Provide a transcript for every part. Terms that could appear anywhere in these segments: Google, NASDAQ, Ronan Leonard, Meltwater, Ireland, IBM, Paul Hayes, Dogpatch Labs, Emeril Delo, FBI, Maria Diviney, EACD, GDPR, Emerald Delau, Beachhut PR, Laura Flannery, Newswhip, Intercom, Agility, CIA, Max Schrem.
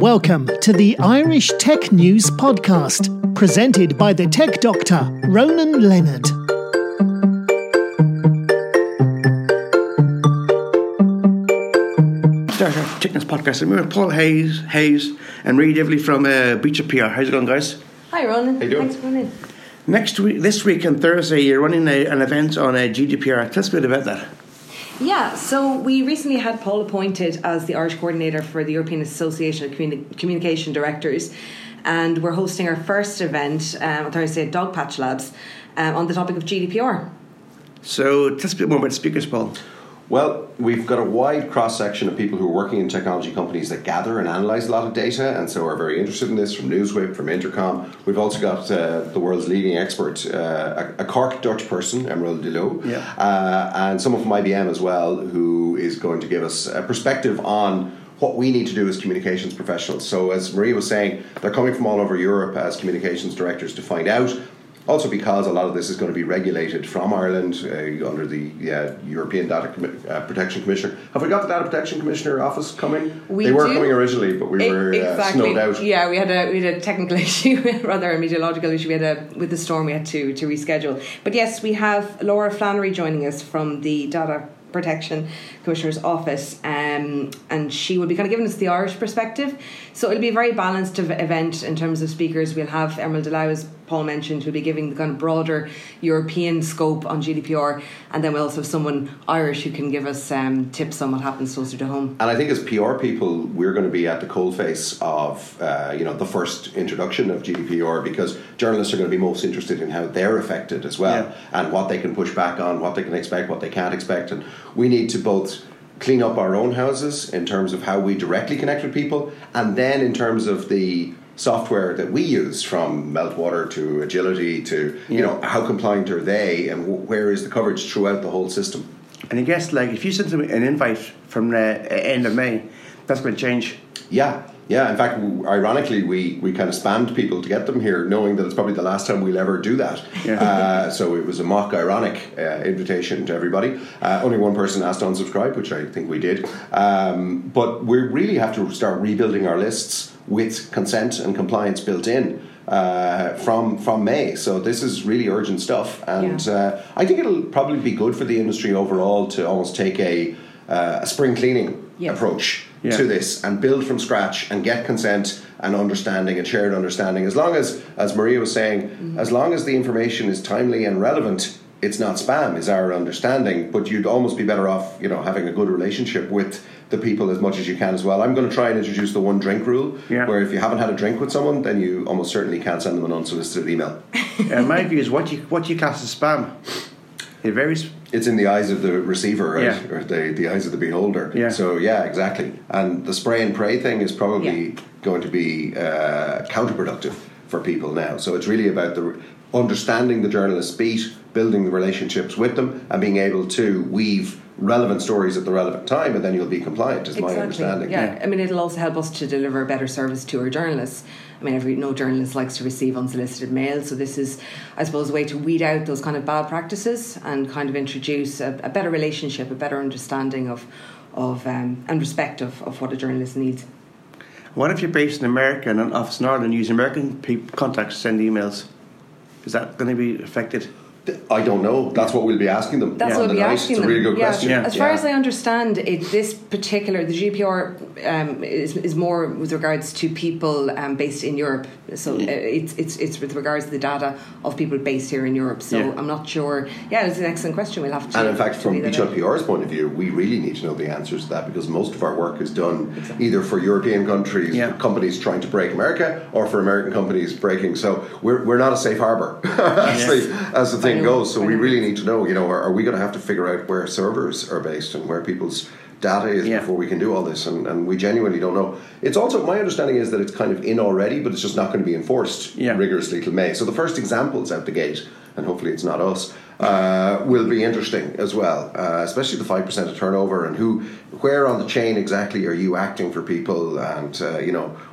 Welcome to the Irish Tech News Podcast, presented by the tech doctor, Ronan Leonard. Start our Tech News Podcast, and we're with Paul Hayes and Maria Diviney from Beachhut PR. How's it going, guys? Hi, Ronan. How you doing? Thanks for running. Next week, this week on Thursday, you're running an event on GDPR. Tell us a bit about that. Yeah, so we recently had Paul appointed as the Irish coordinator for the European Association of Communication Directors, and we're hosting our first event on Thursday at Dogpatch Labs on the topic of GDPR. So tell us a bit more about speakers, Paul. Well, we've got a wide cross-section of people who are working in technology companies that gather and analyse a lot of data, and so are very interested in this, from Newswhip, from Intercom. We've also got the world's leading expert, a Cork Dutch person, Emeril Delo, and someone from IBM as well, who is going to give us a perspective on what we need to do as communications professionals. So as Maria was saying, they're coming from all over Europe as communications directors to find out. Also, because a lot of this is going to be regulated from Ireland under the European Data Protection Commissioner. Have we got the Data Protection Commissioner office coming? They were coming originally, but we were snowed out. Yeah, we had a technical issue, rather a meteorological issue. With the storm, we had to reschedule. But yes, we have Laura Flannery joining us from the Data Protection Commissioner's office, and she will be kind of giving us the Irish perspective. So it'll be a very balanced event in terms of speakers. We'll have Emerald Delau, as Paul mentioned, who'll be giving the kind of broader European scope on GDPR, and then we'll also have someone Irish who can give us tips on what happens closer to home. And I think as PR people, we're going to be at the coalface of the first introduction of GDPR, because journalists are going to be most interested in how they're affected as well, and what they can push back on, what they can expect, what they can't expect, and we need to both clean up our own houses in terms of how we directly connect with people, and then in terms of the software that we use, from Meltwater to Agility to, how compliant are they, and where is the coverage throughout the whole system. And I guess, if you send an invite from the end of May, that's going to change. Yeah, in fact, ironically, we kind of spammed people to get them here, knowing that it's probably the last time we'll ever do that. So it was a mock ironic invitation to everybody. Only one person asked to unsubscribe, which I think we did. But we really have to start rebuilding our lists with consent and compliance built in from May. So this is really urgent stuff. And I think it'll probably be good for the industry overall to almost take a spring cleaning approach to this, and build from scratch and get consent and understanding and shared understanding. As long as Maria was saying, as long as the information is timely and relevant, it's not spam, is our understanding. But you'd almost be better off, having a good relationship with the people as much as you can as well. I'm going to try and introduce the one drink rule, where if you haven't had a drink with someone, then you almost certainly can't send them an unsolicited email. My view is what you class as spam, it varies. It's in the eyes of the receiver, right? Or the eyes of the beholder. So, exactly. And the spray and pray thing is probably going to be counterproductive for people now. So it's really about understanding the journalist's beat, building the relationships with them, and being able to weave relevant stories at the relevant time, and then you'll be compliant, is my understanding. I mean, it'll also help us to deliver a better service to our journalists. I mean, no journalist likes to receive unsolicited mail, so this is, I suppose, a way to weed out those kind of bad practices and kind of introduce a better relationship, a better understanding of and respect of what a journalist needs. What if you're based in America and an office in Ireland using American contacts to send emails? Is that going to be affected? I don't know. That's what we'll be asking them. That's what we'll be asking them. It's a really good question. As far as I understand, the GDPR is more with regards to people based in Europe. So it's with regards to the data of people based here in Europe. So I'm not sure. Yeah, it's an excellent question. We'll have to. And in fact, from Beachhut PR's point of view, we really need to know the answers to that, because most of our work is done either for European countries, companies trying to break America, or for American companies breaking. So we're not a safe harbour as the thing goes. So we really need to know, are we going to have to figure out where servers are based and where people's data is before we can do all this? And we genuinely don't know. It's also, my understanding is that it's kind of in already, but it's just not going to be enforced rigorously till May. So the first examples out the gate, and hopefully it's not us, will be interesting as well, especially the 5% of turnover, and where on the chain exactly are you acting for people, and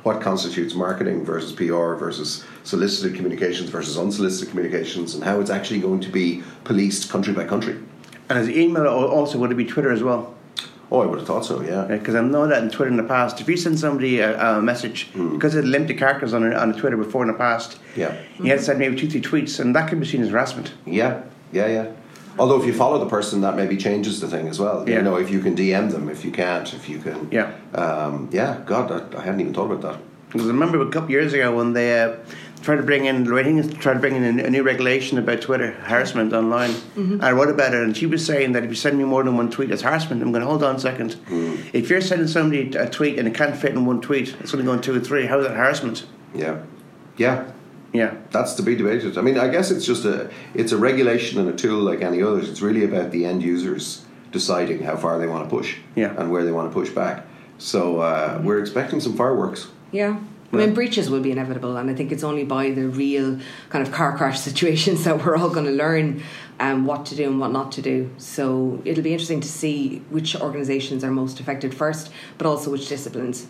what constitutes marketing versus PR versus solicited communications versus unsolicited communications, and how it's actually going to be policed country by country. And is email also, would it be Twitter as well? Oh, I would have thought so, yeah. Because I know that on Twitter in the past, if you send somebody a message, because it linked to characters on Twitter before in the past, you had to send maybe 2-3 tweets, and that could be seen as harassment. Yeah. Although if you follow the person, that maybe changes the thing as well. You know, if you can DM them, if you can't, if you can... God, I hadn't even thought about that. Because I remember a couple years ago when they tried to bring in a new regulation about Twitter harassment online. I wrote about it, and she was saying that if you send me more than one tweet, it's harassment. I'm going, hold on a second. If you're sending somebody a tweet and it can't fit in one tweet, it's only going 2 or 3. How is that harassment? Yeah. That's to be debated. I mean, I guess it's just it's a regulation and a tool like any others. It's really about the end users deciding how far they want to push and where they want to push back. So we're expecting some fireworks. Yeah. I mean, breaches will be inevitable, and I think it's only by the real kind of car crash situations that we're all going to learn what to do and what not to do. So it'll be interesting to see which organisations are most affected first, but also which disciplines.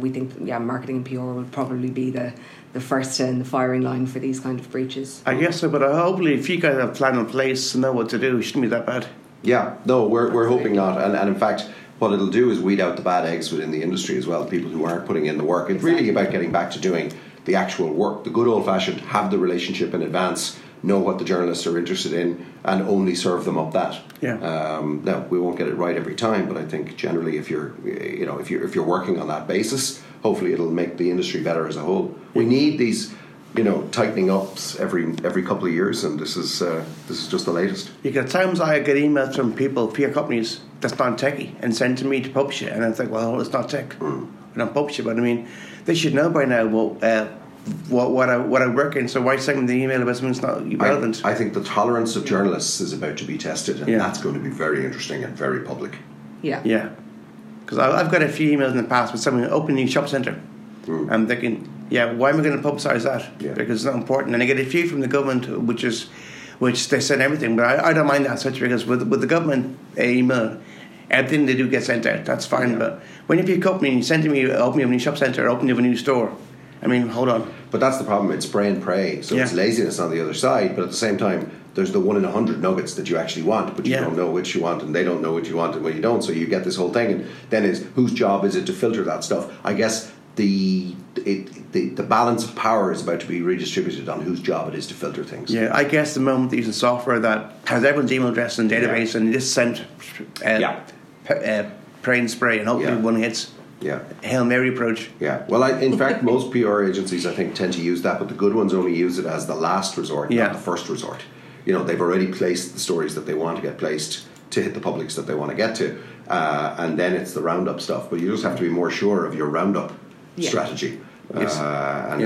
We think, marketing and PR will probably be the first in the firing line for these kind of breaches. I guess so, but hopefully if you guys have a plan in place and know what to do, it shouldn't be that bad. Yeah, no, we're hoping not, and in fact... what it'll do is weed out the bad eggs within the industry as well, the people who aren't putting in the work. It's really about getting back to doing the actual work, the good old-fashioned, have the relationship in advance, know what the journalists are interested in, and only serve them up that. Now, we won't get it right every time, but I think generally if you're, if you're working on that basis, hopefully it'll make the industry better as a whole. We need these... tightening ups every couple of years, and this is just the latest. At times I get emails from people, peer companies, that's not techie, and send to me to publish it, and I think, well, it's not tech, I don't publish it. But I mean, they should know by now what I work in. So why send me the email about something that's not relevant? I think the tolerance of journalists is about to be tested, and that's going to be very interesting and very public. Yeah. Because I've got a few emails in the past with someone opening a shop centre. I'm thinking, why am I going to publicise that? Because it's not important. And I get a few from the government, which they send everything. But I don't mind that such, because with the government email, everything they do gets sent out. That's fine. But when you're a company and you send to me, open up a new shop centre, or open up a new store, I mean, hold on. But that's the problem. It's spray and pray. So it's laziness on the other side. But at the same time, there's the 1 in 100 nuggets that you actually want, but you don't know which you want, and they don't know what you want and what you don't. So you get this whole thing. And then is whose job is it to filter that stuff? I guess... The balance of power is about to be redistributed on whose job it is to filter things. Yeah, I guess the moment they're using software that has everyone's email address and database, and you just send pray and spray, and hopefully one hits. Hail Mary approach. Well, in fact, most PR agencies, I think, tend to use that, but the good ones only use it as the last resort, not the first resort. They've already placed the stories that they want to get placed to hit the publics that they want to get to, and then it's the roundup stuff. But you just have to be more sure of your roundup strategy.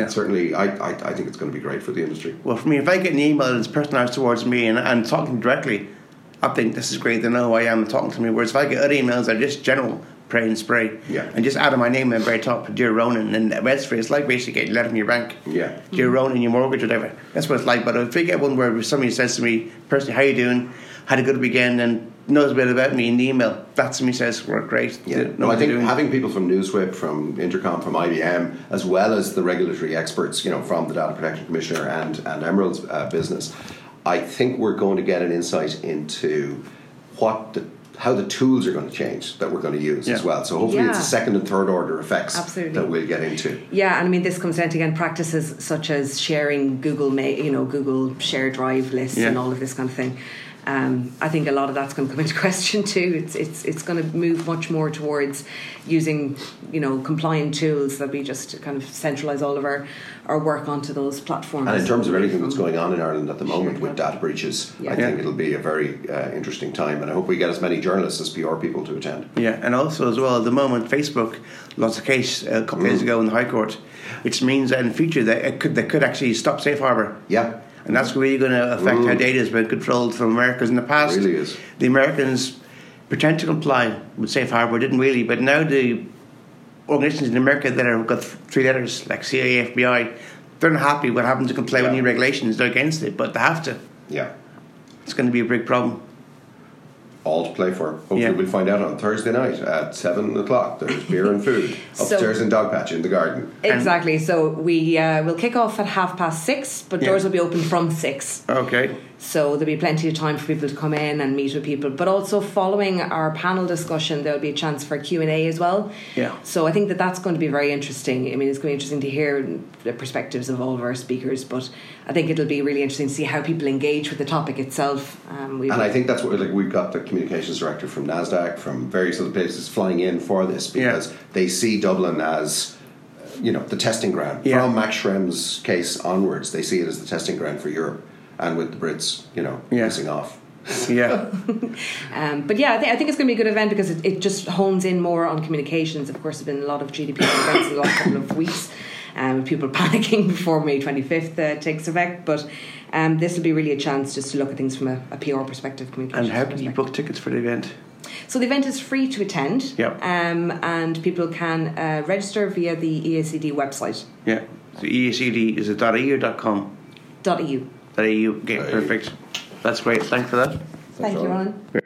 Certainly I think it's going to be great for the industry. Well, for me, if I get an email that's personalised towards me and talking directly, I think this is great. They know who I am and talking to me. Whereas if I get other emails that are just general pray and spray and just adding my name at the very top, dear Ronan, and it's like basically getting a letter from your bank, dear Ronan, your mortgage, whatever. That's what it's like. But if I get one where somebody says to me personally, how are you doing, had a good weekend, and knows a bit about me in the email, that to me says we're great. I think having people from Newswhip, from Intercom, from IBM, as well as the regulatory experts, from the Data Protection Commissioner and Emeril's business, I think we're going to get an insight into how the tools are going to change that we're going to use as well. So hopefully it's a second and third order effects that we'll get into. Yeah, and I mean, this comes down to, again, practices such as sharing Google Share Drive lists and all of this kind of thing. I think a lot of that's going to come into question too. It's going to move much more towards using compliant tools that we just kind of centralise all of our work onto those platforms. And in terms of everything that's going on in Ireland at the moment with data breaches, I think it'll be a very interesting time, and I hope we get as many journalists as PR people to attend. Yeah, and also as well at the moment, Facebook lost a case a couple days ago in the High Court, which means that in future they could actually stop Safe Harbour. Yeah. And that's really going to affect how data has been controlled from Americans in the past. It really is. The Americans pretend to comply with Safe Harbour, didn't really, but now the organizations in America that have got 3 letters, like CIA, FBI, they're not happy what happened to comply with new regulations. They're against it, but they have to. Yeah. It's going to be a big problem. All to play for. Hopefully we'll find out on Thursday night at 7 o'clock. There's beer and food upstairs in Dogpatch in the garden. Exactly. So we will kick off at 6:30, but doors will be open from 6. Okay. So there'll be plenty of time for people to come in and meet with people. But also following our panel discussion, there'll be a chance for Q&A as well. Yeah. So I think that that's going to be very interesting. I mean, it's going to be interesting to hear the perspectives of all of our speakers, but I think it'll be really interesting to see how people engage with the topic itself. I think that's what we've got the communications director from NASDAQ, from various other places flying in for this, because they see Dublin as... the testing ground. Yeah. From Max Schrem's case onwards, they see it as the testing ground for Europe, and with the Brits, pissing off. Yeah. I think it's going to be a good event because it just hones in more on communications. Of course, there's been a lot of GDPR events in the last couple of weeks, people panicking before May 25th takes effect, but this will be really a chance just to look at things from a PR perspective, communications. And how do you book tickets for the event? So the event is free to attend, and people can register via the EACD website. Yeah, so EACD, is it .eu or .com? .eu. .eu, okay, perfect. That's great, thanks for that. Thank you, Ronan.